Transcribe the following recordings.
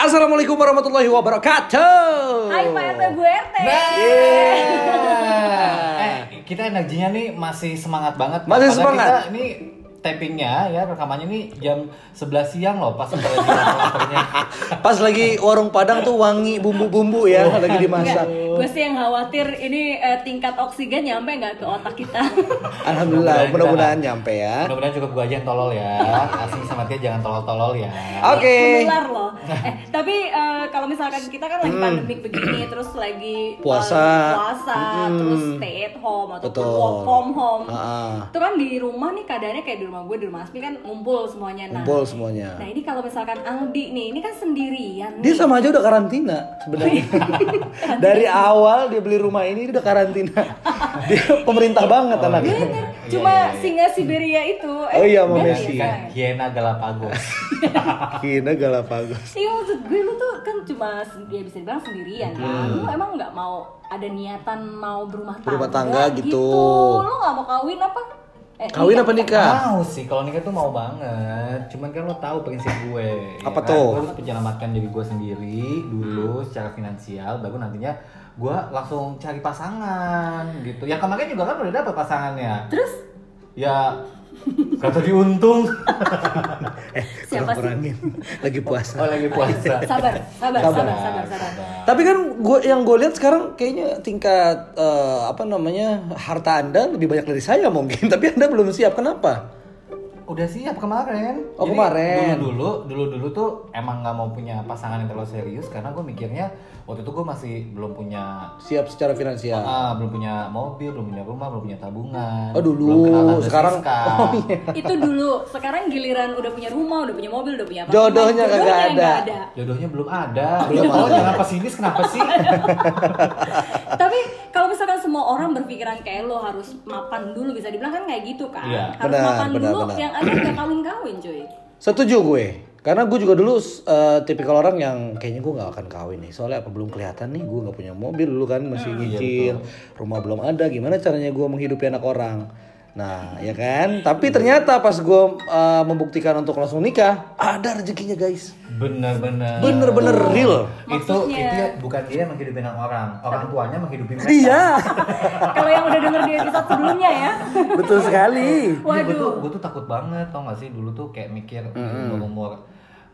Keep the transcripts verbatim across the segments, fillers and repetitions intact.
Assalamualaikum warahmatullahi wabarakatuh. Hai Pak R T, Bu R T. Yeah. Eh, kita energinya nih masih semangat banget. Masih karena semangat. Kita ini tappingnya ya, rekamannya nih jam sebelas siang loh, pas lagi pas lagi warung Padang tuh wangi bumbu-bumbu ya, oh, lagi dimasak. Gue sih yang khawatir ini eh, tingkat oksigen nyampe nggak ke otak kita. Alhamdulillah, mudah-mudahan nyampe ya. Mudah-mudahan cukup gue aja yang tolol ya. Asing sama dia jangan tolol-tolol ya. Oke. Okay. Menular loh. Eh, tapi eh, kalau misalkan kita kan lagi hmm. pandemik begini, terus lagi puasa, uh, puasa hmm. terus stay at home atau work from home. Itu kan di rumah nih keadaannya kayak di rumah gue, di rumah Asmi kan ngumpul semuanya. Nah, ngumpul semuanya. Nah ini kalau misalkan Aldi nih, ini kan sendirian nih. Dia sama aja udah karantina sebenarnya. Dari awal dia beli rumah ini dia udah karantina. Dia pemerintah banget oh, anaknya. Bener. Cuma yeah, yeah, yeah. singa Siberia itu. Eh, oh iya, mau Messi. Hiena Galapagos. Hiena Galapagos. Iya maksud gue lu tuh kan cuma dia ya bisa dibilang sendirian kan. Hmm. Lu emang nggak mau ada niatan mau berumah tangga, berumah tangga gitu. gitu. Lu nggak mau kawin apa? Eh, kawin apa nikah? Mau sih, kalau nikah tuh mau banget. Cuman kan lo tahu prinsip gue. Apa ya, tuh? Kan? Gue harus menyelamatkan diri gue sendiri dulu secara finansial, baru nantinya gue langsung cari pasangan gitu. Yang kemarin juga kan udah dapet pasangannya. Terus? Ya kata diuntung. eh, siapa sih? Lagi puasa. Oh, lagi puasa. Sabar, sabar, sabar, sabar, sabar, sabar. Tapi kan gua yang gue lihat sekarang kayaknya tingkat uh, apa namanya? harta Anda lebih banyak dari saya mungkin, tapi Anda belum siap. Kenapa? Udah siap kemarin. Oh, jadi, kemarin. Dulu-dulu, dulu-dulu tuh emang nggak mau punya pasangan yang terlalu serius karena gue mikirnya waktu itu gue masih belum punya siap secara finansial. Uh, belum punya mobil, belum punya rumah, belum punya tabungan. Oh dulu. Belum sekarang. Oh, iya. Itu dulu. Sekarang giliran udah punya rumah, udah punya mobil, udah punya apa? Jodohnya nggak ada. ada. Jodohnya belum ada. Belum ada. Oh, jangan pesimis kenapa sih? Tapi kalau misalkan semua orang berpikiran kayak lo harus mapan dulu, bisa dibilang kan kayak gitu kan? Ya. Harus benar, mapan benar, dulu benar. Yang ada kawin-kawin cuy. Setuju gue. Karena gue juga dulu uh, tipikal orang yang kayaknya gue gak akan kawin nih. Soalnya apa belum kelihatan nih, gue gak punya mobil dulu kan, masih nyicil, rumah belum ada. Gimana caranya gue menghidupi anak orang? Nah ya kan. Tapi ternyata pas gue uh, membuktikan untuk langsung nikah, ada rezekinya guys. Bener-bener Bener-bener oh. real. Maksudnya... Itu itu ya, bukan dia yang menghidupi orang, orang tuanya menghidupi mereka. Iya. Kalau yang udah denger di episode sebelumnya ya. Betul sekali. Waduh ya, gue, tuh, gue tuh takut banget tau gak sih. Dulu tuh kayak mikir mm. umur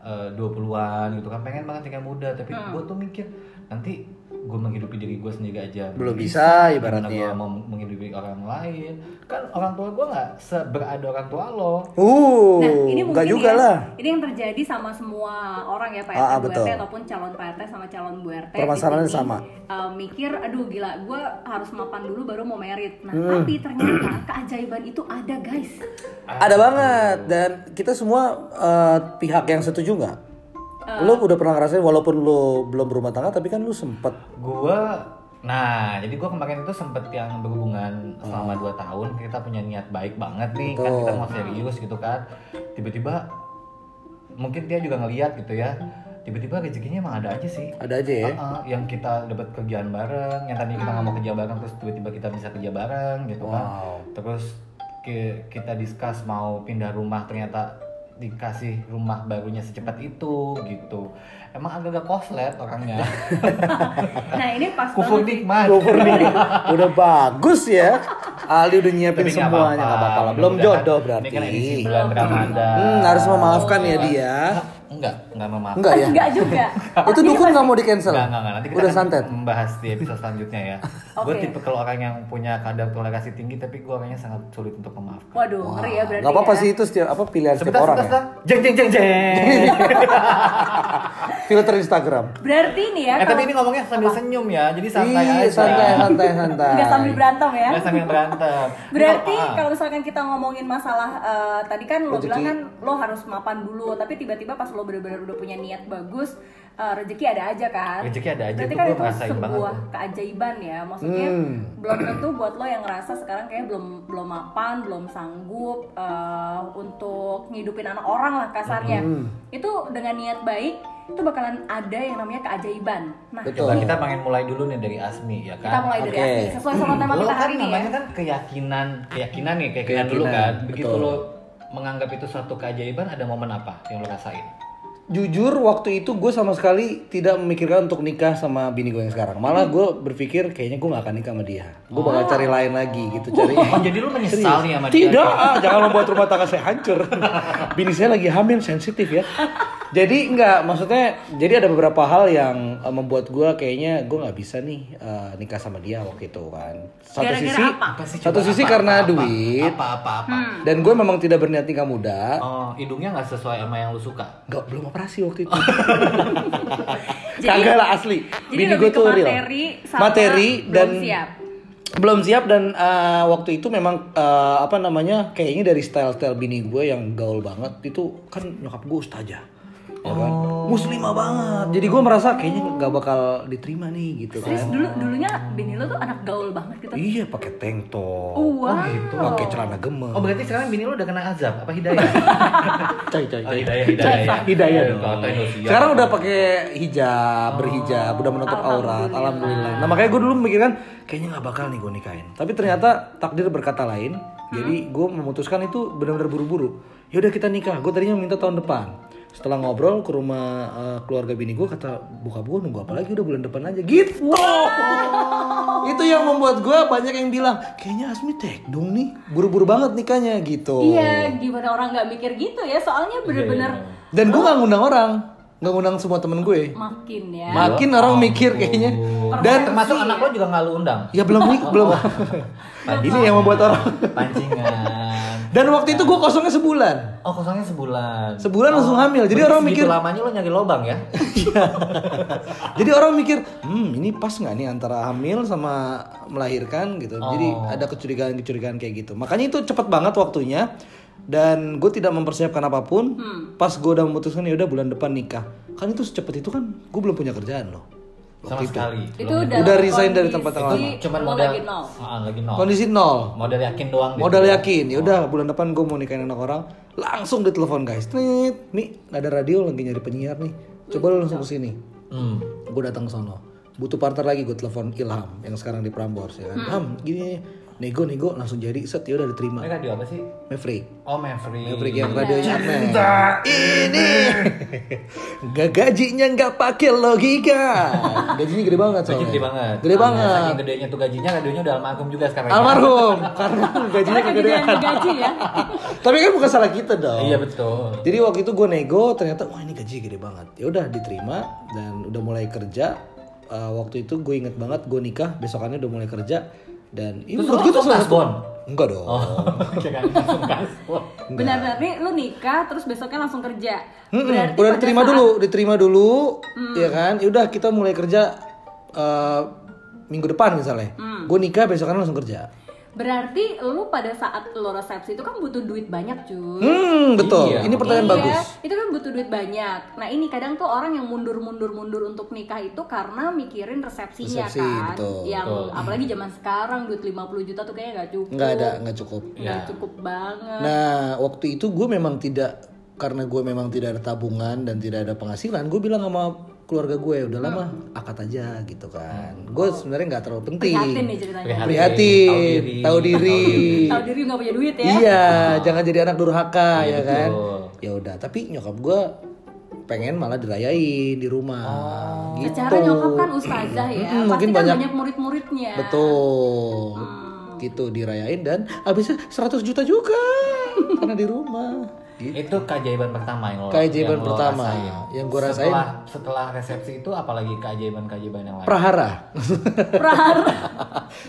uh, dua puluhan gitu kan, pengen banget nikah muda. Tapi mm. gue tuh mikir nanti gue menghidupi diri gue sendiri aja belum bisa, bisa ibaratnya. Gue mau menghidupi orang lain kan, orang tua gue nggak seberada orang tua lo. Uh, nah ini mungkin juga ya, lah. Ini yang terjadi sama semua orang ya Pak R T, Bu R T ataupun calon Pak R T sama calon Bu R T. Permasalahannya sama. Uh, mikir aduh gila, gue harus mapan dulu baru mau merit. Nah hmm. tapi ternyata keajaiban itu ada guys. Ada banget dan kita semua uh, pihak yang setuju nggak? Uh, lo udah pernah ngerasain walaupun lo belum berumah tangga tapi kan lo sempet. Gua, nah jadi gua kemarin itu sempet yang berhubungan selama uh. dua tahun. Kita punya niat baik banget nih. Betul. Kan kita mau serius gitu kan. Tiba-tiba mungkin dia juga ngeliat gitu ya, tiba-tiba rezekinya emang ada aja sih. Ada aja ya? Uh-uh, yang kita dapat kerjaan bareng, yang tadinya kita gak mau kerja bareng terus tiba-tiba kita bisa kerja bareng gitu. Wow. Kan terus ke- kita discuss mau pindah rumah, ternyata dikasih rumah barunya secepat itu gitu. Emang agak-agak koslet orangnya. Nah ini pas kufur nikmat. Kufur nikmat. Udah bagus ya. Ali udah nyiapin tapi semuanya. Gak bakal lah. Belum jodoh berarti. Ini kan edisi bulan Ramadan. Hmm, harus memaafkan oh, ya dia. Enggak, enggak memaafkan. Enggak ya. Enggak juga. Itu dukun nggak mau di cancel. Enggak, enggak, enggak. Nanti kita udah kan santet membahas di episode selanjutnya ya. Okay. Gue tipe kalau orang yang punya kadar toleransi tinggi, tapi gue orangnya sangat sulit untuk memaafkan. Waduh, ngeri ya berarti. Gak apa-apa ya sih itu setiap apa pilihan setiap orang. Sebentar, sebentar. Jeng jeng jeng jeng. Filter Instagram. Berarti nih ya. Eh kalau... tapi ini ngomongnya sambil apa? Senyum ya. Jadi santai Ih, aja. Santai, santai, santai. Enggak sambil berantem ya. Enggak sambil berantem. Berarti kalau misalkan kita ngomongin masalah uh, tadi kan lo bilang kan lo harus mapan dulu, tapi tiba-tiba pas lo benar-benar udah punya niat bagus, uh, rezeki ada aja kan. Rezeki ada aja. Berarti kan itu sebuah keajaiban ya. Maksudnya hmm. belum tentu buat lo yang ngerasa sekarang kayak belum belum mapan, belum sanggup uh, untuk ngidupin anak orang lah kasarnya. Hmm. Itu dengan niat baik itu bakalan ada yang namanya keajaiban. Nah, betul. Kita pengen mulai dulu nih dari Asmi ya kan. Kita mulai okay. dari Asmi sesuai sama tema kita hari ini. Lo kan namanya kan keyakinan, keyakinan nih, keyakinan, keyakinan dulu kan. Begitu betul. Lo menganggap itu suatu keajaiban, ada momen apa yang lo rasain? Jujur waktu itu gue sama sekali tidak memikirkan untuk nikah sama bini gue yang sekarang. Malah gue berpikir kayaknya gue gak akan nikah sama dia. Gue bakal oh. cari lain lagi gitu. Cari. Oh, jadi lu menyesal nih sama dia? Tidak, ah, jangan membuat rumah tangga saya hancur. Bini saya lagi hamil, sensitif ya. Jadi enggak, maksudnya jadi ada beberapa hal yang uh, membuat gue kayaknya gue nggak bisa nih uh, nikah sama dia waktu itu kan. Satu Gara-gara sisi, apa? satu sisi apa, karena apa, duit. Apa-apa-apa. Hmm. Dan gue memang tidak berniat nikah muda. Oh, hidungnya nggak sesuai sama yang lu suka. Nggak, belum operasi waktu itu. Kagak lah asli. Bini gue tuh real. Materi, materi dan belum siap. Belum siap dan uh, waktu itu memang uh, apa namanya kayaknya dari style-style bini gue yang gaul banget itu kan nyokap gue ustazah. Ya kan? Oh. Muslimah banget. Jadi gue merasa kayaknya nggak bakal diterima nih gitu. Terus kan. Dulu dulunya bini lo tuh anak gaul banget gitu. Iya, pakai tank top. Oh, wow. Gitu. Pakai celana gemes. Oh, berarti sekarang bini lo udah kena azab apa hidayah? Coy coy. Oh, hidayah hidayah. Hidayah dong. Sekarang udah pakai hijab, berhijab, udah menutup aurat. Alhamdulillah. Nah, makanya gue dulu memikirkan kayaknya nggak bakal nih gue nikahin. Tapi ternyata takdir berkata lain. Hmm. Jadi gue memutuskan itu benar-benar buru-buru. Ya udah kita nikah. Gue tadinya minta tahun depan. Setelah ngobrol ke rumah uh, keluarga bini gue, kata bokap gue nunggu apa lagi, udah bulan depan aja gitu. Wow. Itu yang membuat gue banyak yang bilang kayaknya Azmi tek dong nih, buru-buru banget nikahnya gitu. Iya, gimana orang nggak mikir gitu ya, soalnya bener-bener. Yeah. Dan gue nggak ngundang orang, nggak ngundang semua temen gue. Makin ya. Makin orang oh, mikir kayaknya. Oh. Dan termasuk anak lo juga nggak lo undang. Ya belum nih, belum. Ini yang membuat orang pancingan. Dan waktu itu gue kosongnya sebulan. Oh, kosongnya sebulan. Sebulan oh, langsung hamil. Jadi orang mikir lamanya lo nyari lobang ya. Jadi orang mikir, hmm ini pas nggak nih antara hamil sama melahirkan gitu. Oh. Jadi ada kecurigaan-kecurigaan kayak gitu. Makanya itu cepet banget waktunya. Dan gue tidak mempersiapkan apapun. Hmm. Pas gue udah memutuskan ya udah bulan depan nikah. Kan itu secepat itu kan gue belum punya kerjaan loh. Sama itu. Sekali. Itu udah, udah resign dari tempat yang lama. Cuman modal lagi nol. Ah, lagi nol. Kondisi nol. Modal yakin doang. Modal gitu. Yakin. Ya udah oh. bulan depan gue mau nikahin anak orang. Langsung ditelepon guys. Nih, nih ada radio lagi nyari penyiar nih. Coba lu langsung kesini. Hmm. Gue datang ke sono. Butuh partner lagi, gue telepon Ilham yang sekarang di Prambors ya kan. Hmm. Ham, gini nego nego langsung jadi set ya udah diterima. Ini radio apa sih? Maverick. Oh, Maverick. Maverick yang radionya aneh. Cinta ini. Gak gajinya nggak pakai logika. Gajinya gede banget soalnya. Gaji gede banget. Gede ah, banget. Nah, saking gedenya tuh gajinya radionya udah almarhum juga sekarang. Almarhum. Karena gajinya kegedean. Gaji ya. Tapi kan bukan salah kita dong. Iya betul. Jadi waktu itu gue nego ternyata wah ini gaji gede banget. Ya udah diterima dan udah mulai kerja. Uh, waktu itu gue inget banget gue nikah besokannya udah mulai kerja. Dan itu menurut gue tuh kasbon. Enggak dong. Benar-benar nih lu nikah terus besoknya langsung kerja. Berarti udah diterima saat... dulu, diterima dulu, hmm. ya kan? Ya udah kita mulai kerja uh, minggu depan misalnya. Hmm. Gue nikah besoknya langsung kerja. Berarti lu pada saat lu resepsi itu kan butuh duit banyak cuy. Hmm, betul. Iya, ini pertanyaan iya, bagus. Itu kan butuh duit banyak. Nah, ini kadang tuh orang yang mundur-mundur-mundur untuk nikah itu karena mikirin resepsinya resepsi, kan. Betul, yang betul. Apalagi zaman sekarang duit lima puluh juta tuh kayaknya enggak cukup. Enggak ada, enggak cukup. Enggak ya. Cukup banget. Nah, waktu itu gue memang tidak karena gue memang tidak ada tabungan dan tidak ada penghasilan, gue bilang sama keluarga gue udah lama akad aja gitu kan. Oh. Gue sebenarnya nggak terlalu penting. Prihatin nih ceritanya. Prihatin, tahu diri. Tahu diri nggak punya duit ya. Iya, oh. Jangan jadi anak durhaka oh, ya betul. Kan. Ya udah, tapi nyokap gue pengen malah dirayain di rumah. Oh. Gitu. Secara nyokap kan ustazah ya. Hmm, mungkin kan banyak, banyak murid-muridnya. Betul. Hmm. Gitu dirayain dan habisnya seratus juta juga karena di rumah. Gitu. Itu keajaiban pertama yang lo keajaiban yang lo pertama rasain. Yang gue rasain setelah, setelah resepsi itu apalagi keajaiban-keajaiban yang lain prahara prahara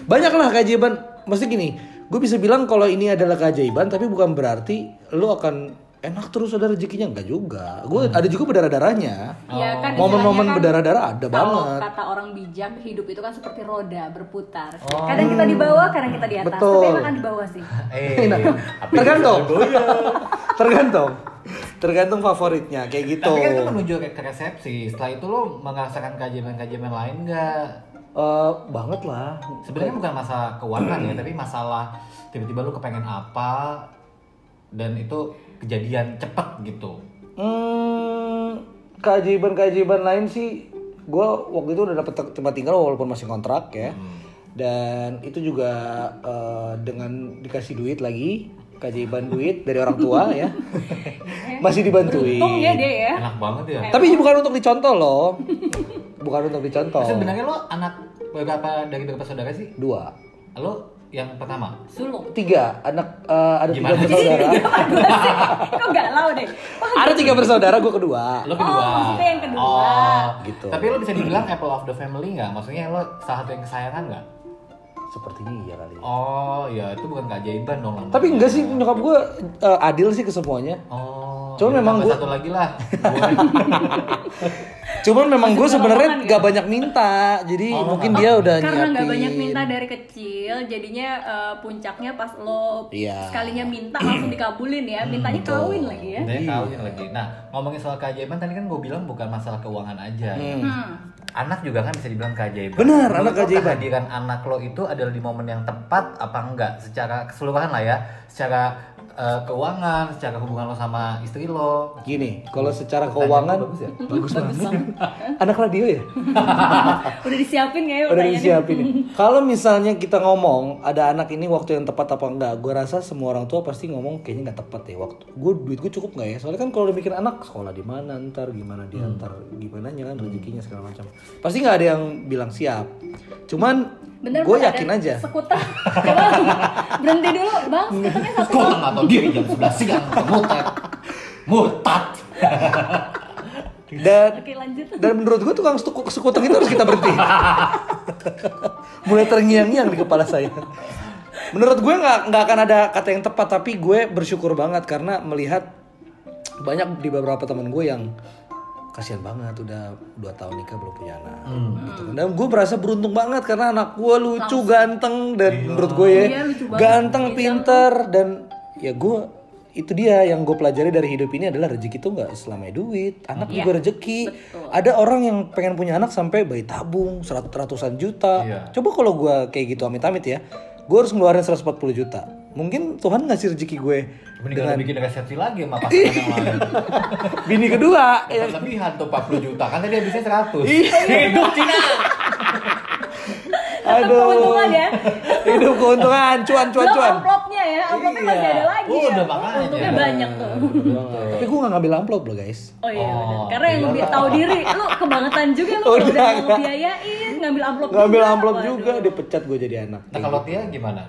banyaklah keajaiban mesti gini gue bisa bilang kalau ini adalah keajaiban tapi bukan berarti lo akan enak terus ada rezekinya enggak juga gue hmm. ada juga berdarah-darahnya ya, kan, momen-momen kan, berdarah-darah ada banget kata orang bijak hidup itu kan seperti roda berputar oh. kadang kita di bawah kadang kita di atas betul. Tapi makan di bawah sih eh, nah, tergantung tergantung tergantung favoritnya kayak gitu tapi kan itu menuju ke resepsi setelah itu lo merasakan kajian-kajian lain nggak uh, banget lah sebenarnya bukan masalah keuangan ya tapi masalah tiba-tiba lo kepengen apa dan itu kejadian cepet gitu hmm, keajaiban-keajaiban lain sih gue waktu itu udah dapet tempat tinggal walaupun masih kontrak ya hmm. dan itu juga uh, dengan dikasih duit lagi keajaiban duit dari orang tua ya. Masih dibantuin. Untung ya dia ya. Enak banget ya. Tapi ini bukan untuk dicontoh loh. Bukan untuk dicontoh. Sebenarnya lo anak berapa dari berapa saudara sih? Dua. Lo yang pertama? Sulung. Tiga. Anak uh, ada gimana? Tiga bersaudara. Kok galau deh. Ada tiga bersaudara, gue kedua. Lo kedua. Oh, maksudnya yang kedua. Oh, gitu. Tapi lo bisa dibilang apple of the family nggak? Maksudnya lo salah satu yang kesayangan nggak? Sepertinya iya kali. Oh, ya itu bukan keajaiban dong. Tapi enggak sih, nyokap gue uh, adil sih ke semuanya. Oh. Cuman memang gue satu lagi lah. Cuman memang gue sebenarnya nggak banyak minta, jadi oh, mungkin oh, dia udah nyiapin. Karena nggak banyak minta dari kecil, jadinya uh, puncaknya pas lo yeah. sekalinya minta langsung dikabulin ya, mintanya hmm, kawin lagi ya. Mintanya kawin lagi. Nah, ngomongin soal keajaiban tadi kan gue bilang bukan masalah keuangan aja. Hmm. Hmm. Anak juga kan bisa dibilang keajaiban. Benar, anak keajaiban. Kehadiran anak lo itu adalah di momen yang tepat apa enggak? Secara keseluruhan lah ya, secara uh, keuangan, secara hubungan lo sama istri lo. Gini, kalau secara keuangan bagus ya? Bagus banget. Anak radio ya? Udah disiapin gak ya? Udah disiapin ya? Kalau misalnya kita ngomong, ada anak ini waktu yang tepat apa enggak? Gue rasa semua orang tua pasti ngomong kayaknya gak tepat ya waktu. Gue duit gue cukup gak ya? Soalnya kan kalau udah bikin anak, sekolah di mana ntar, gimana dia hmm. ntar, gimana nyaran rezekinya segala macam. Pasti gak ada yang bilang siap. Cuman gue yakin aja. Sekuter. Berhenti dulu bang, skuternya satu. Kok gak tau diri jam sebelas siang. Mutat. Mutat. Dan, oke, dan menurut gue tukang skuter itu harus kita berhenti. Mulai terngiang-ngiang di kepala saya. Menurut gue gak, gak akan ada kata yang tepat. Tapi gue bersyukur banget karena melihat banyak di beberapa teman gue yang kasian banget, udah dua tahun nikah belum punya anak hmm. gitu. Dan gue merasa beruntung banget karena anak gue lucu, langsung ganteng. Dan iya. menurut gue ya iya, ganteng, pinter. Dan ya gue, itu dia yang gue pelajari dari hidup ini adalah rezeki itu nggak selamanya duit, anak yeah. juga rezeki. Betul. Ada orang yang pengen punya anak sampai bayi tabung ratusan juta. Yeah. Coba kalau gue kayak gitu amit-amit ya, gue harus ngeluarin seratus empat puluh juta. Mungkin Tuhan ngasih rezeki gue. Mending dengan bikin resepsi lagi sama pasangan yang lain. Bini kedua. Ya. Lebihan tuh empat puluh juta, kan tadi habisnya seratus. Hidup Cina. Aduh. Keuntungan ya. Hidup keuntungan, cuan-cuan-cuan. Amplopnya ya, amplopnya iya. masih ada lagi. Oh, ya. Udah makanya. Untungnya banyak tuh. Tapi gue gak ngambil amplop loh guys. Oh iya, oh, karena yang lebih tahu diri, lu kebangetan juga lu udah, udah ngebiayain, ngambil amplop. Ngambil juga, amplop juga, aduh. Dipecat gue jadi anak. Nah kalau Tia gimana?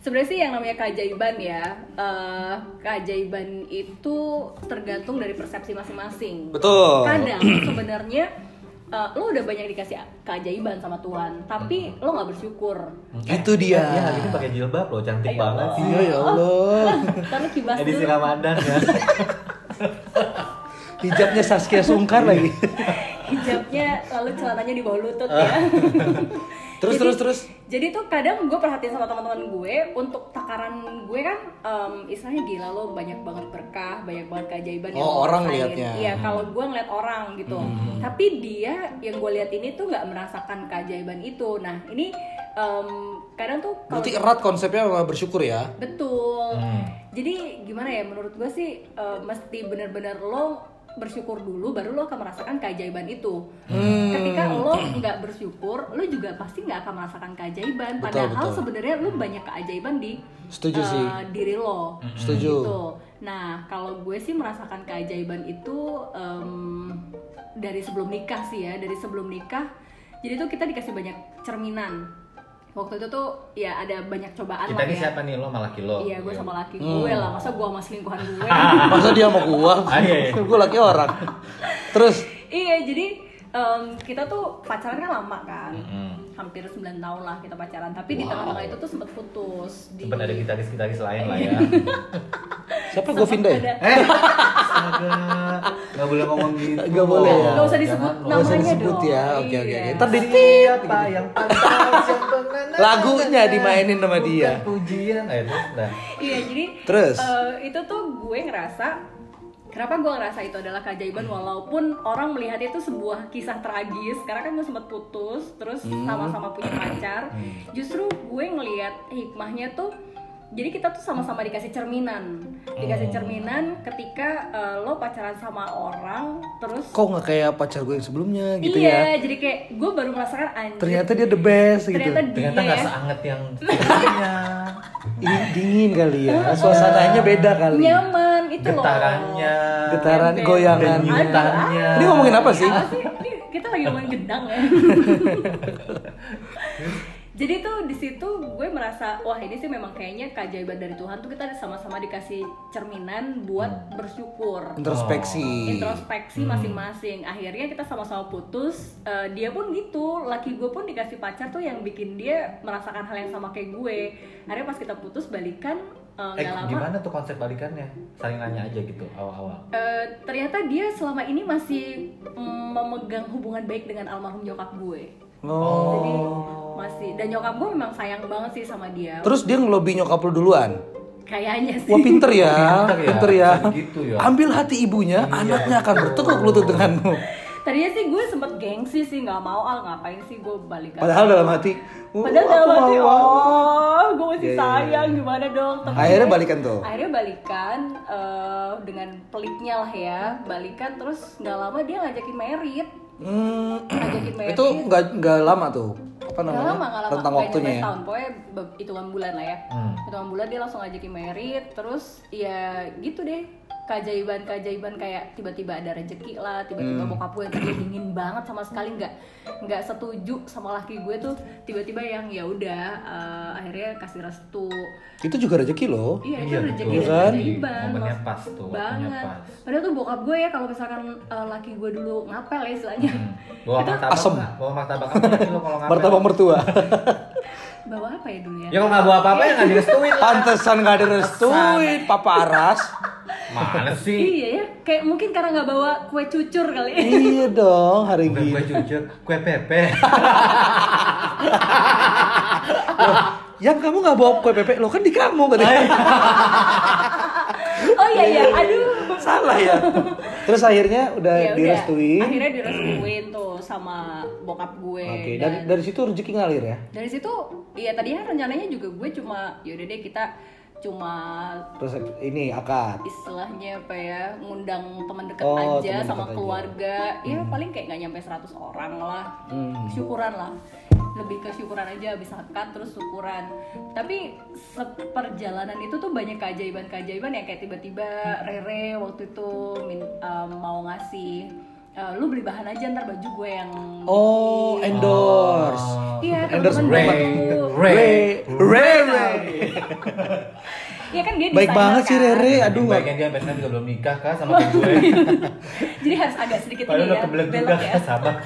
Sebenarnya sih yang namanya keajaiban ya, uh, keajaiban itu tergantung dari persepsi masing-masing. Betul. Kadang sebenarnya Uh, lo udah banyak dikasih keajaiban sama Tuhan, tapi lo nggak bersyukur. Eh, itu dia. Ya, hari ini pakai jilbab lo, cantik Ayo banget sih. Ya Allah. Karena kibas dulu. Edisi Ramadan ya. Hijabnya Saskia Sungkar lagi. Hijabnya lalu celananya di bawah lutut ya. Terus jadi, terus terus. Jadi tuh kadang gue perhatiin sama teman-teman gue, untuk takaran gue kan um, istilahnya gila lo banyak banget berkah, banyak banget keajaiban oh, yang orang lihatnya. Iya, kalau gue ngeliat orang gitu. Hmm. Tapi dia yang gue lihat ini tuh nggak merasakan keajaiban itu. Nah ini um, kadang tuh. Berarti erat konsepnya bersyukur ya. Betul. Hmm. Jadi gimana ya, menurut gue sih uh, mesti benar-benar lo bersyukur dulu, baru lo akan merasakan keajaiban itu. Hmm. Ketika lo nggak bersyukur, lo juga pasti nggak akan merasakan keajaiban. Betul, padahal sebenarnya lo banyak keajaiban di Setuju uh, sih. diri lo. Setuju. Gitu. Nah, kalau gue sih merasakan keajaiban itu um, dari sebelum nikah sih ya, dari sebelum nikah. Jadi tuh kita dikasih banyak cerminan. Waktu itu tuh ya ada banyak cobaan. Kita lah ya. Kita ini siapa nih, lo sama laki lo? Iya, gue sama laki hmm. gue lah. Masa gue sama selingkuhan gue? Masa dia sama gue? Gue laki orang. Terus? Iya, jadi um, kita tuh pacaran kan lama kan. Mm-hmm. Hampir sembilan tahun lah kita pacaran. Tapi wow. di tengah-tengah itu tuh sempet putus. Sempet di... ada gitaris-gitaris lain lah ya. Siapa Govinda ya? Eh? Astaga, gak boleh ngomong gitu. Gak boleh ya. Gak usah disebut namanya dong. Gak usah disebut ya, oke oke. Ntar di siapa yang pantas yang pengenangan. Lagunya dimainin sama dia. Bukan pujian. Iya jadi, terus itu tuh gue ngerasa, kenapa gue ngerasa itu adalah keajaiban walaupun orang melihatnya itu sebuah kisah tragis. Karena kan gue sempat putus, terus sama-sama punya pacar. Justru gue ngelihat hikmahnya tuh, jadi kita tuh sama-sama dikasih cerminan, dikasih cerminan ketika uh, lo pacaran sama orang, terus kok nggak kayak pacar gue yang sebelumnya gitu iya, ya? Iya, jadi kayak gue baru merasakan anjir. Ternyata dia the best gitu. Ternyata, ternyata nggak seanget yang sebelumnya. Ini dingin kali ya, suasananya beda kali. Nyaman itu loh. Getarannya, getaran goyangan. Ini ngomongin apa sih? Apa sih? Ini kita lagi ngomongin gedang ya. Jadi tuh di situ gue merasa wah ini sih memang kayaknya keajaiban dari Tuhan tuh, kita sama-sama dikasih cerminan buat bersyukur. Introspeksi. Introspeksi masing-masing. Akhirnya kita sama-sama putus. Uh, dia pun gitu. Laki gue pun dikasih pacar tuh yang bikin dia merasakan hal yang sama kayak gue. Akhirnya pas kita putus balikan. Uh, eh, gimana tuh konsep balikannya? Saling nanya aja gitu awal-awal. Uh, ternyata dia selama ini masih memegang hubungan baik dengan almarhum nyokap gue. Oh. Jadi masih, dan nyokap gue memang sayang banget sih sama dia. Terus dia ngelobi nyokap lu duluan? Kayaknya sih. Wah pinter ya, pinter ya. Gitu ya. Ambil hati ibunya, iya. Anaknya akan bertekuk lutut denganmu. Tadinya sih gue sempet gengsi sih, nggak mau al ngapain sih gue balikan. Padahal dalam hati, oh, padahal dalam hati, oh gue masih yeah, sayang, yeah. Gimana dong? Tapi akhirnya balikan tuh. Akhirnya balikan uh, dengan peliknya lah ya, balikan terus nggak lama dia ngajakin merit. Hmm, ngajakin merit. Itu nggak nggak lama tuh. Apa namanya? Lama, lama. Tentang waktunya ya. Tahun, pokoknya hitungan bulan lah ya. Hmm. Hitungan bulan dia langsung ngajakin merit, terus ya gitu deh. Keajaiban-keajaiban kayak tiba-tiba ada rezeki lah, tiba-tiba hmm. bokap gue tadi dingin banget sama sekali nggak nggak setuju sama laki gue tuh tiba-tiba yang ya udah uh, akhirnya kasih restu. Itu juga rezeki loh. Iya, itu iya, rezeki kan? Momennya pas tuh, waktunya pas. Padahal tuh bokap gue ya kalau misalkan uh, laki gue dulu ngapel ya istilahnya. Hmm. Bawa martabak. Asem. Bawa martabak apa sih lo kalau ngapel? Martabak mertua. Bawa apa ya dulu ya? Ya kalau nggak bawa apa-apa ya nggak direstuin. Pantesan nggak direstuin, Papa Aras. Mana sih? Iya ya, kayak mungkin karena nggak bawa kue cucur kali. Iya dong, hari ini kue cucur, kue pepes. Yang kamu nggak bawa kue pepes, lo kan di kamu katanya. Oh iya iya, aduh salah ya. Terus akhirnya udah ya, direstuin. Udah. Akhirnya direstuin tuh sama bokap gue. Oke, okay. dari, dari situ rezeki ngalir ya? Dari situ, iya tadinya rencananya juga gue cuma yaudah deh kita. Cuma terus ini akad istilahnya apa ya, ngundang teman dekat oh, aja sama dekat keluarga aja. Ya hmm. paling kayak nggak nyampe seratus orang lah, hmm. syukuran lah, lebih ke syukuran aja, habis akad terus syukuran. Tapi seperjalanan itu tuh banyak keajaiban-keajaiban ya, kayak tiba-tiba Rere waktu itu min, uh, mau ngasih Uh, lu beli bahan aja ntar baju gue yang oh di... endorse iya oh. Endorse Rere Rere iya kan dia baik banget kan? Sih Rere aduh baiknya dia biasanya juga belum nikah kah sama gue. Jadi harus agak sedikit ini ya belok ya sama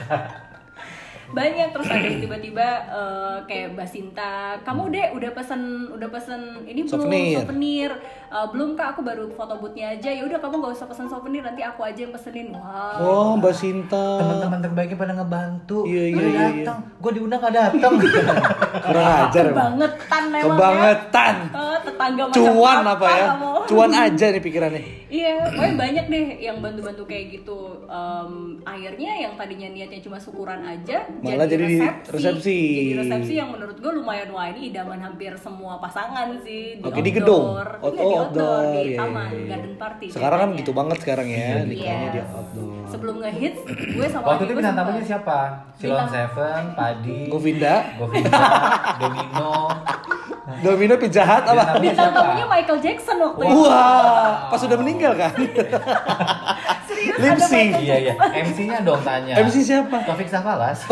banyak. Terus ada tiba-tiba uh, kayak Mbak Sinta, kamu deh udah pesen udah pesen ini belum souvenir, souvenir. Uh, belum kak, aku baru foto bootnya aja, ya udah kamu nggak usah pesen souvenir, nanti aku aja yang pesenin. Wah wow. Oh Mbak Sinta, teman-teman terbaiknya pada ngebantu. Iya iya iya datang, gue diundang gak datang. Kurang ajar kebangetan memang, kebangetan ya. Oh, tetangga cuan apa ya kamu. Cuan aja nih pikirannya. Iya pokoknya banyak deh yang bantu-bantu kayak gitu. um, akhirnya yang tadinya niatnya cuma syukuran aja malah jadi, jadi resepsi. resepsi jadi resepsi yang menurut gue lumayan, wah ini idaman hampir semua pasangan sih di, okay, outdoor, di gedung outdoor, oh, di, outdoor, di yeah, taman yeah, yeah. Garden party sekarang kan gitu banget sekarang ya yeah. Di yes. Di outdoor sebelum ngehits gue sama waktu itu bintang tamunya siapa? Silon Seven, Padi, Govinda, Govinda, Domino. Domino penjahat apa? Bintang tamunya Michael Jackson waktu wow. itu. Wah, pas sudah meninggal kan? Serius? Lipsing. Iya iya. M C-nya dong tanya. M C siapa? Taufik Sampalas.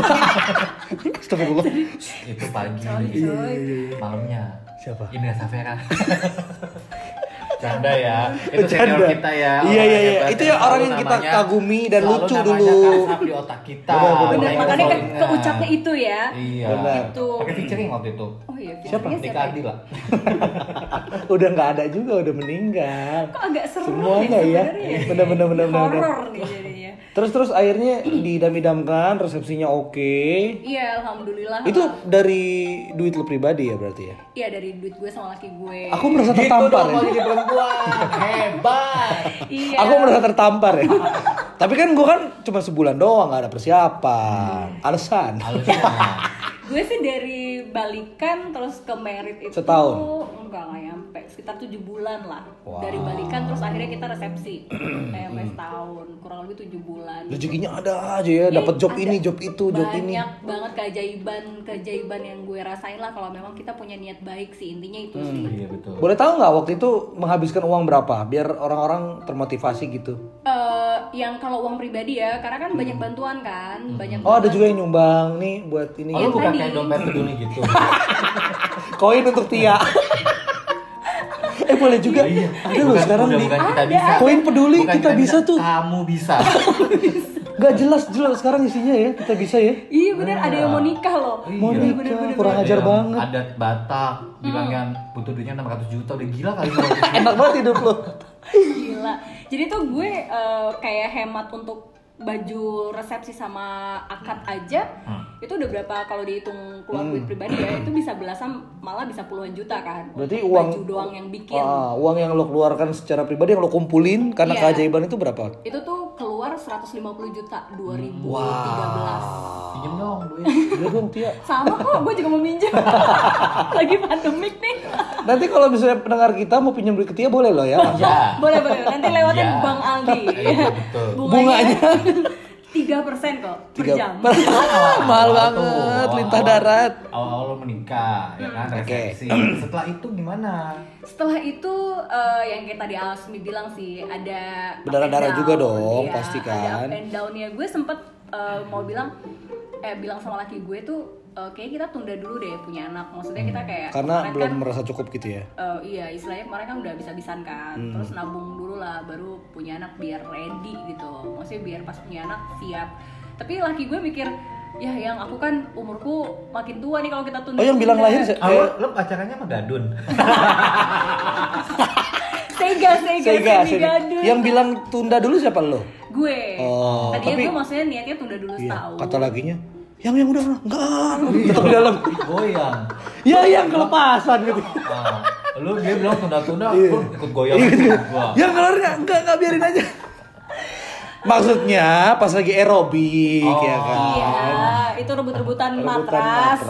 Astagfirullah. Itu pagi. Malamnya siapa? Indah Safera. Canda ya, itu senior Canda. Kita ya. Iya iya iya, itu ya orang yang kita kagumi dan lucu dulu. Kasap di otak kita. Benar, makanya ke, keucapnya itu ya. Iya. Itu. Pakai featuring waktu itu. Oh iya. Siapa? Dika Adila. Udah nggak ada juga, udah meninggal. Kok agak seru semuanya ya. Benar-benar benar-benar. Horor nih jadinya. Terus terus akhirnya didam-damkan, resepsinya oke. Okay. Iya, alhamdulillah. Itu dari duit lu pribadi ya berarti ya? Iya dari duit gue sama laki gue. Aku merasa tertampar. Gitu dong, ya. Wah, hebat. Iya. Aku merasa tertampar ya. Tapi kan gue kan cuma sebulan doang, gak ada persiapan. hmm. Alasan, Alasan. Gue sih dari balikan terus ke merit itu setahun nggak nggak nyampe sekitar tujuh bulan lah. Wow. Dari balikan terus akhirnya kita resepsi kayak sampai setahun, kurang lebih tujuh bulan. Rezekinya ada aja ya, dapat job ada. Ini job itu banyak job ini, banyak banget keajaiban keajaiban yang gue rasain lah kalau memang kita punya niat baik sih, intinya itu hmm. sih. Iya, betul. Boleh tahu nggak waktu itu menghabiskan uang berapa biar orang-orang termotivasi gitu? Uh, yang kalau uang pribadi ya, karena kan banyak bantuan kan, hmm. banyak. Oh, ada juga yang nyumbang nih buat ini. Oh, bukan kayak dompet peduli gitu. Koin untuk Tia. Eh boleh juga. Iya, iya. Ada loh sekarang di koin peduli bukan kita bisa tuh. Kamu bisa. Gak jelas-jelas sekarang isinya ya, kita bisa ya. Iya benar, ada yang mau nikah loh. Mau nikah, bener, bener, kurang ajar banget. Adat Batak bilangnya hmm. butuh duitnya enam ratus juta, udah gila kali. Enak banget hidup lo. Gila. Jadi tuh gue uh, kayak hemat untuk baju resepsi sama akad aja hmm. itu udah berapa kalau dihitung keluar duit hmm. pribadi ya, itu bisa belasan malah bisa puluhan juta kan. Berarti baju uang doang yang bikin. Ah, uang yang lo keluarkan secara pribadi yang lo kumpulin karena yeah. keajaiban itu berapa? Itu tuh keluar seratus lima puluh juta dua ribu tiga belas. Wow. Pinjam dong duit. Dia dong Tia. Sama kok, gue juga mau minjem. Lagi pandemik nih. Nanti kalau misalnya pendengar kita mau pinjam duit ke Tia boleh loh ya. Ya. Boleh boleh. Nanti lewatin ya. Bang Aldi. Ya, betul. Bunganya tiga persen kok per jam. Mahal banget, lintah darat. Awal-awal menikah, ya kan, resepsi. Okay. Setelah itu gimana? Setelah itu uh, yang kayak tadi Asmi bilang sih ada berdarah-darah juga dong, ya, pasti kan. Ada up and down-nya. Gue sempet uh, mau bilang, eh bilang sama laki gue tuh. Oke, kita tunda dulu deh punya anak. Maksudnya kita kayak karena belum kan, merasa cukup gitu ya. Uh, iya, istilahnya kemarin kan udah bisa-bisan kan. Hmm. Terus nabung dulu lah baru punya anak biar ready gitu. Maksudnya biar pas punya anak siap. Tapi laki gue mikir, ya yang aku kan umurku makin tua nih kalau kita tunda. Oh, yang bilang lahir sih. Oh, lo acaranya sama Dadun. Sega, sega, sega, sega. Yang bilang tunda dulu siapa lo? Gue. Oh, tadinya tapi, gue maksudnya niatnya tunda dulu iya, setahun. Kata lakinya yang yang udah enggak tetap di dalam goyang ya yang kelepasan gitu. Nah, lu dia bilang tunda-tunda lu ikut goyang gitu. Yang kelarnya enggak enggak biarin aja. Maksudnya pas lagi aerobik oh, ya kan. Iya, itu rebut-rebutan matras.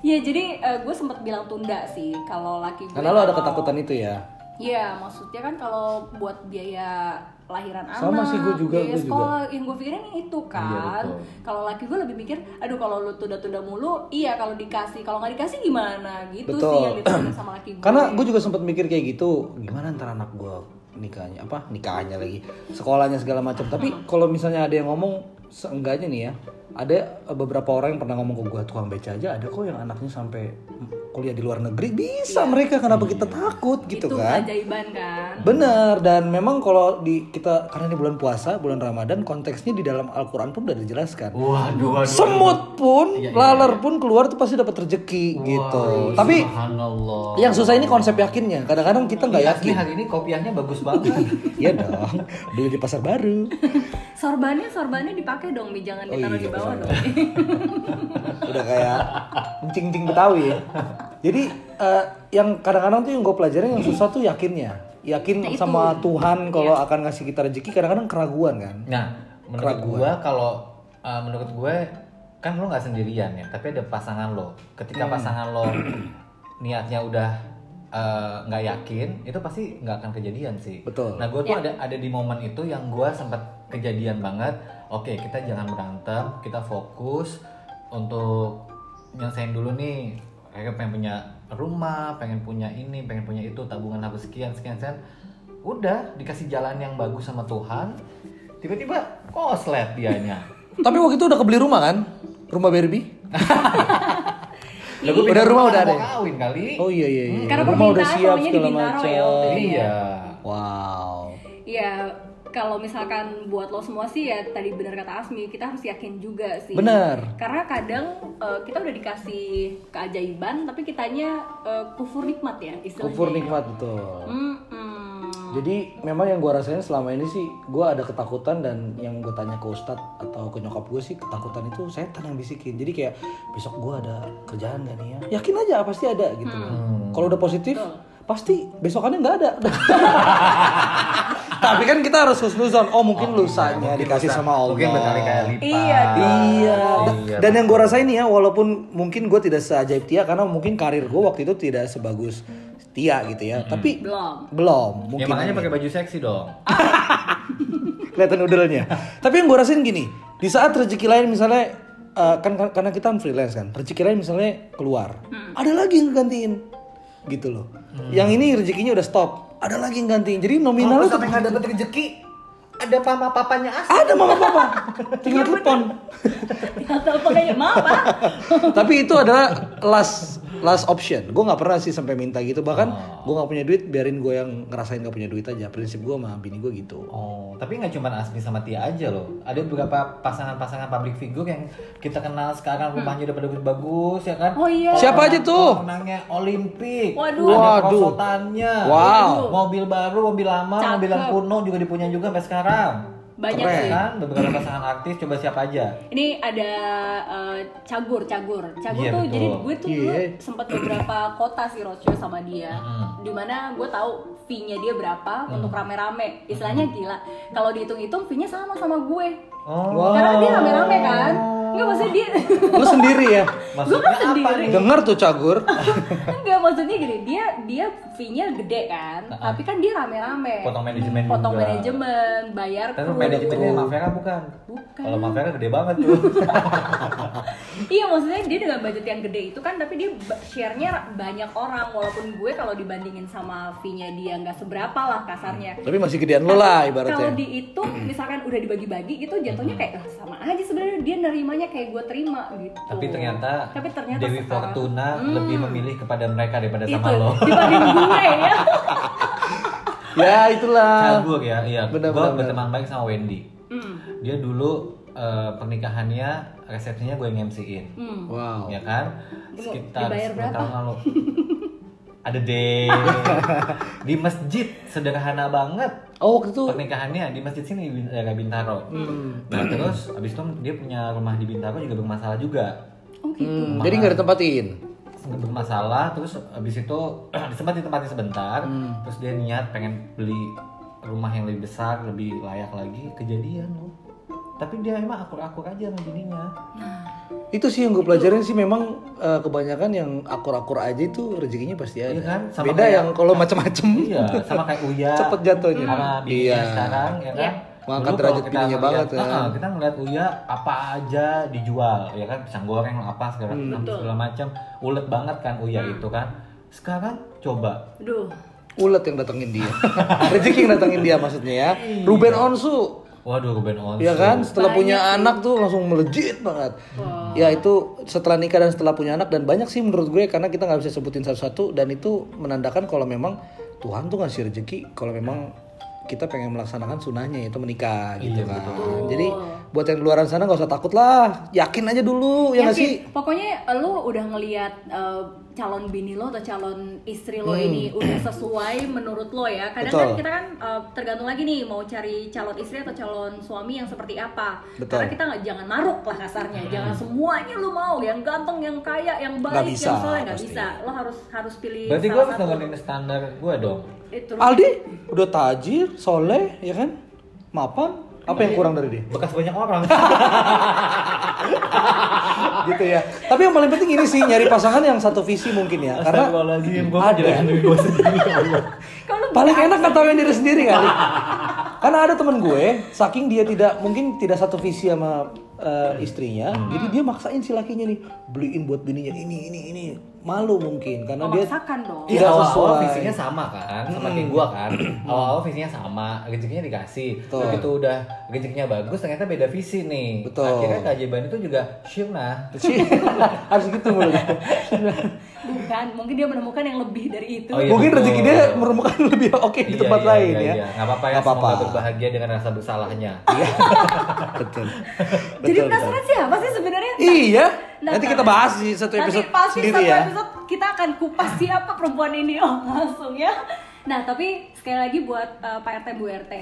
Iya, jadi uh, gue sempat bilang tunda sih kalau laki gue. Karena lu ada ketakutan itu ya. Iya, maksudnya kan kalau buat biaya lahiran sama anak, sih gue juga, biaya gue sekolah, juga. Yang gue pikirin itu kan. Iya, kalau laki gue lebih mikir, aduh kalau lu tunda-tunda mulu, iya kalau dikasih, kalau nggak dikasih gimana gitu betul. Sih yang dituntut sama laki gue. Karena gue juga sempat mikir kayak gitu, gimana ntar anak gue nikahnya, apa nikahnya lagi, sekolahnya segala macam. Tapi hmm. kalau misalnya ada yang ngomong, seenggaknya nih ya, ada beberapa orang yang pernah ngomong ke gue, tukang beca aja ada kok yang anaknya sampai kuliah di luar negeri bisa iya. mereka kenapa kita takut gitu itu kan? Itu keajaiban kan? Bener, dan memang kalau di kita karena ini bulan puasa, bulan Ramadan, konteksnya di dalam Al-Quran pun udah dijelaskan. Waduh, waduh. Semut pun, iya, iya, laler iya. pun keluar tuh pasti dapat rezeki gitu. Tapi yang susah ini konsep yakinnya. Kadang-kadang kita nggak iya, yakin. Hari ini kopiahnya bagus banget. Iya dong, beli di pasar baru. Sorbannya sorbannya dipakai dong, Mi. Jangan ditaruh oh, iya, di bawah dong. Udah kayak cing-cing Betawi ya. Jadi uh, yang kadang-kadang tuh yang gue pelajarin yang susah tuh yakinnya. Yakin nah, sama Tuhan kalau iya. akan ngasih kita rezeki, kadang-kadang keraguan kan. Nah, menurut gue kalau uh, menurut gue kan lo nggak sendirian ya, tapi ada pasangan lo. Ketika hmm. pasangan lo niatnya udah nggak uh, yakin, itu pasti nggak akan kejadian sih. Betul. Nah, gue tuh ya. ada ada di momen itu yang gue sempat kejadian banget. Oke, kita jangan berantem, kita fokus untuk nyelesain dulu nih. Kayak pengen punya rumah, pengen punya ini, pengen punya itu, tabungan harus sekian sekian sekian. Udah dikasih jalan yang bagus sama Tuhan, tiba-tiba koslet dianya. Tapi waktu itu udah kebeli rumah kan, rumah Barbie. Lagu udah rumah udah ada. Kawin kali. Oh iya iya. iya. Karena rumah udah siap segala macam. Iya. Wow. Iya, kalau misalkan buat lo semua sih ya tadi benar kata Asmi, kita harus yakin juga sih. Benar. Karena kadang uh, kita udah dikasih keajaiban tapi kitanya uh, kufur nikmat ya istilahnya. Kufur nikmat betul. Mm-mm. Jadi memang yang gue rasain selama ini sih gue ada ketakutan, dan yang gue tanya ke Ustad atau ke nyokap gue sih ketakutan itu setan yang bisikin. Jadi kayak besok gue ada kerjaan gak nih ya? Yakin aja pasti ada gitu. Hmm. Kalau udah positif betul. Pasti besokannya nggak ada. Tapi kan kita harus husnuzon. Oh mungkin oh, lusanya mungkin dikasih lusa. Sama Allah. Mungkin berkali-kali lipat. Iya. Iya. Oh, iya. Dan yang gue rasain ya, walaupun mungkin gue tidak seajaib Tia karena mungkin karir gue waktu itu tidak sebagus Tia gitu ya. Mm-hmm. Tapi belum. Belum. Mungkin ya makanya pakai baju seksi dong. Kelihatan udelnya. Tapi yang gue rasain gini, di saat rezeki lain misalnya uh, kan karena kita freelance kan, rezeki lain misalnya keluar, hmm. ada lagi yang gantiin gitu loh. Hmm. Yang ini rezekinya udah stop, ada lagi yang gantiin. Jadi nominalnya sampai nggak dapet rezeki, ada mama papanya asli. Ada mama papa, tinggal telepon. Tinggal telepon kayak mama. Tapi itu adalah last last option. Gue nggak pernah sih sampai minta gitu. Bahkan oh. gue nggak punya duit, biarin gue yang ngerasain nggak punya duit aja. Prinsip gue sama bini gue gitu. Oh, tapi nggak cuma Asmi sama Tia aja loh. Ada beberapa pasangan-pasangan public figure yang kita kenal sekarang rumahnya udah pada bagus ya kan. Oh iya. Siapa aja tuh? Menangnya Olimpik. Waduh. Ada prosotannya. Wow. Mobil baru, mobil lama, Cakep. Mobil yang kuno juga dipunya juga sampai sekarang. Banyak Keren. Sih kan beberapa pasangan artis, coba siapa aja. Ini ada uh, Cagur, Cagur, Cagur yeah, tuh betul. Jadi gue tuh yeah. dulu sempat beberapa kota sih roadshow sama dia, mm. dimana gue tahu fee-nya dia berapa mm. untuk rame-rame, istilahnya gila. Kalau dihitung-hitung fee-nya sama sama gue, oh. karena dia rame-rame kan. Enggak maksudnya dia lu sendiri ya? Maksudnya kan apa nih? Dengar tuh Cagur. Enggak maksudnya gini, dia dia fee-nya gede kan, uh-huh. tapi kan dia rame-rame. Potong manajemen. Potong juga. Manajemen, bayar. Tapi manajemennya Mafera bukan. Bukan. Kalau Mafera gede banget tuh. Iya, maksudnya dia dengan budget yang gede itu kan, tapi dia share-nya banyak orang, walaupun gue kalau dibandingin sama fee-nya dia enggak seberapa lah kasarnya. Tapi masih gedean lo lah ibaratnya. Kalau dihitung misalkan udah dibagi-bagi itu jatuhnya kayak sama aja sebenarnya dia nerimanya kayak gue terima gitu. Tapi ternyata, Tapi ternyata Dewi sekarang, Fortuna hmm. lebih memilih kepada mereka daripada itu, sama lo. Dibanding gue ya. Ya itulah. Cagur ya, iya. Gue berteman baik sama Wendy. Mm. Dia dulu uh, pernikahannya, resepsinya gue yang M C-in. Mm. Wow. Ya kan? Sekitar sepuluh tahun lalu. Ada deh di masjid sederhana banget. Oh gitu. Pernikahannya di masjid sini di Bintaro. Hmm. Nah terus abis itu dia punya rumah di Bintaro juga bermasalah juga. Oh gitu. Hmm, jadi nggak ditempatin. Bermasalah terus abis itu sempat ditempatin sebentar. Hmm. Terus dia niat pengen beli rumah yang lebih besar, lebih layak lagi. Kejadian loh. Tapi dia emang akur-akur aja sama bininya. Nah. Itu sih yang gue pelajarin sih, memang uh, kebanyakan yang akur-akur aja itu rezekinya pasti ada. Iya kan? Sama beda kayak, yang kalau macam-macam. Iya, sama kayak Uya. Cepet jatuhnya. Sama bininya iya. sekarang ya kan. Mengangkat derajat bininya banget ya. Uh, kita ngeliat Uya apa aja dijual ya kan, pisang goreng apa segala, hmm, segala macam. Ulet banget kan Uya hmm. itu kan. Sekarang coba. Aduh. Ulet yang datengin dia. Rezeki yang datengin dia maksudnya ya. Ruben Onsu. Waduh, Ruben Onsu. Iya kan, setelah banyak punya sih. Anak tuh langsung melejit banget. Wow. Ya itu setelah nikah dan setelah punya anak, dan banyak sih menurut gue karena kita nggak bisa sebutin satu-satu, dan itu menandakan kalau memang Tuhan tuh ngasih rezeki kalau memang kita pengen melaksanakan sunahnya yaitu menikah gitu iya, kan. Betul. Jadi buat yang di luaran sana nggak usah takut lah, yakin aja dulu ya nggak sih. Pokoknya lo udah ngelihat Uh... calon bini lo atau calon istri lo hmm. ini udah sesuai menurut lo ya. Kadang Betul. Kan kita kan uh, tergantung lagi nih mau cari calon istri atau calon suami yang seperti apa. Betul. Karena kita nggak jangan maruk lah kasarnya, hmm. jangan semuanya lo mau yang ganteng, yang kaya, yang baik, gak bisa, yang soleh nggak bisa. Lo harus harus pilih. Berarti gue harus ngomongin standar gue dong. Itu. Aldi udah tajir, soleh, ya kan, mapan. Apa yang kurang dari dia? Bekas banyak orang. Gitu ya. Tapi yang paling penting ini sih, nyari pasangan yang satu visi mungkin ya. Karena ada. Paling enak ketawain diri sendiri kali. Karena ada temen gue, saking dia tidak mungkin tidak satu visi sama uh, istrinya, hmm. jadi dia maksain si lakinya nih beliin buat bininya ini ini ini. Malu mungkin karena oh, dia dong. Tidak sesuai. Visinya sama kan, sama kayak gua kan. Awal-awal visinya sama, rezekinya dikasih. Betul. Begitu udah rezekinya bagus, ternyata beda visi nih. Betul. Akhirnya keajaiban itu juga syirna. Harus gitu mulu. Bukan, mungkin dia menemukan yang lebih dari itu. Oh, iya, mungkin rezeki dia menemukan lebih oke okay di iya, tempat iya, lain iya, ya. Iya. Gak apa-apa ya, gak semoga apa-apa. Berbahagia dengan rasa bersalahnya. Betul. Betul. Jadi penasaran siapa sih sebenarnya? Iya. Nah, nanti kita bahas di satu episode sendiri ya. Nanti pasti satu episode kita akan kupas siapa perempuan ini. Oh langsung ya. Nah, tapi sekali lagi buat uh, Pak R T, Bu R T,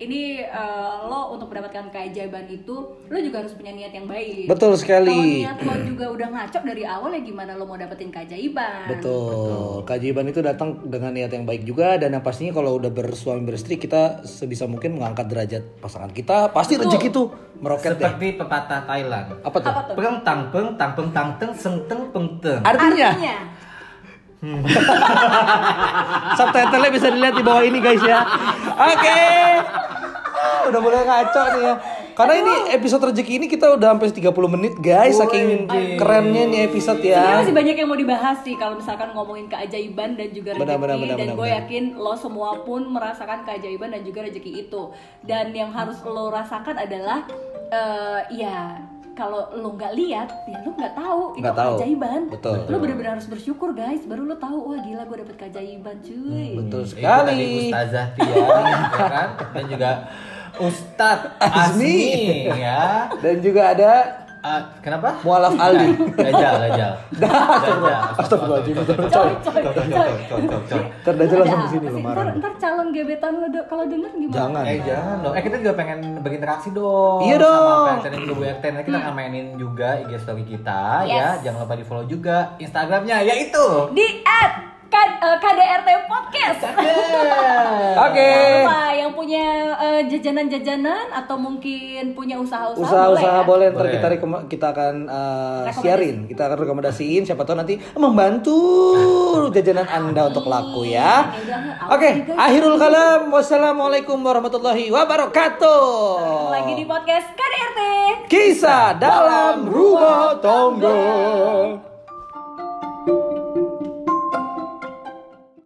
ini uh, lo untuk mendapatkan keajaiban itu, lo juga harus punya niat yang baik. Betul sekali. Kalau niat lo juga udah ngacok dari awal, ya gimana lo mau dapetin keajaiban? Betul. Betul. Keajaiban itu datang dengan niat yang baik juga, dan yang pastinya kalau udah bersuami beristri, kita sebisa mungkin mengangkat derajat pasangan kita, pasti betul. Rezeki tuh meroket. Seperti deh. Pepatah Thailand. Apa tuh? Apa tuh? Pengtang, pengtang, pengtang, teng, sengteng, pengteng. Artinya? Artinya? Hmm. Subtitlenya bisa dilihat di bawah ini guys ya. Oke, okay. Udah mulai ngaco nih ya. Karena ini episode rezeki ini kita udah sampai tiga puluh menit guys. Saking kerennya nih episode ya. Sebenarnya masih banyak yang mau dibahas sih kalau misalkan ngomongin keajaiban dan juga rezeki. Benar, benar, benar, dan gue yakin lo semua pun merasakan keajaiban dan juga rezeki itu. Dan yang harus lo rasakan adalah uh, ya kalau lo nggak lihat, ya lo nggak tahu itu keajaiban. Betul. Lo benar-benar harus bersyukur guys, baru lo tahu, wah gila gue dapet keajaiban cuy. Hmm, betul sekali. Ibu tadi Ustazah Tiari, ya kan? Dan juga Ustad Azmi, ya. Dan juga ada uh, kenapa? Muallaf Ali. Gajal, gajal. Gajal. Astagfirullahaladzim. Coy, coy, coy. Ntar Dajal langsung kesini kemarin. Ntar calon gebetan lo kalau denger gimana? Jangan. Eh jangan dong. Eh kita juga pengen berinteraksi dong. Iya dong. Sama P R T dan Bu R T. Nanti kita akan mainin juga I G story kita ya. Jangan lupa di follow juga Instagramnya, yaitu di at K D R T Podcast. Oke. Apa yang punya uh, jajanan-jajanan atau mungkin punya usaha-usaha, usaha-usaha boleh, kan? Boleh. Ntar kita rekom- kita akan uh, siarin, kita akan rekomendasiin, siapa tahu nanti membantu jajanan Anda untuk laku ya. Oke, okay. Akhirul kalam. Wassalamualaikum warahmatullahi wabarakatuh. Sampai lagi di podcast K D R T. Kisah dalam rumah tangga.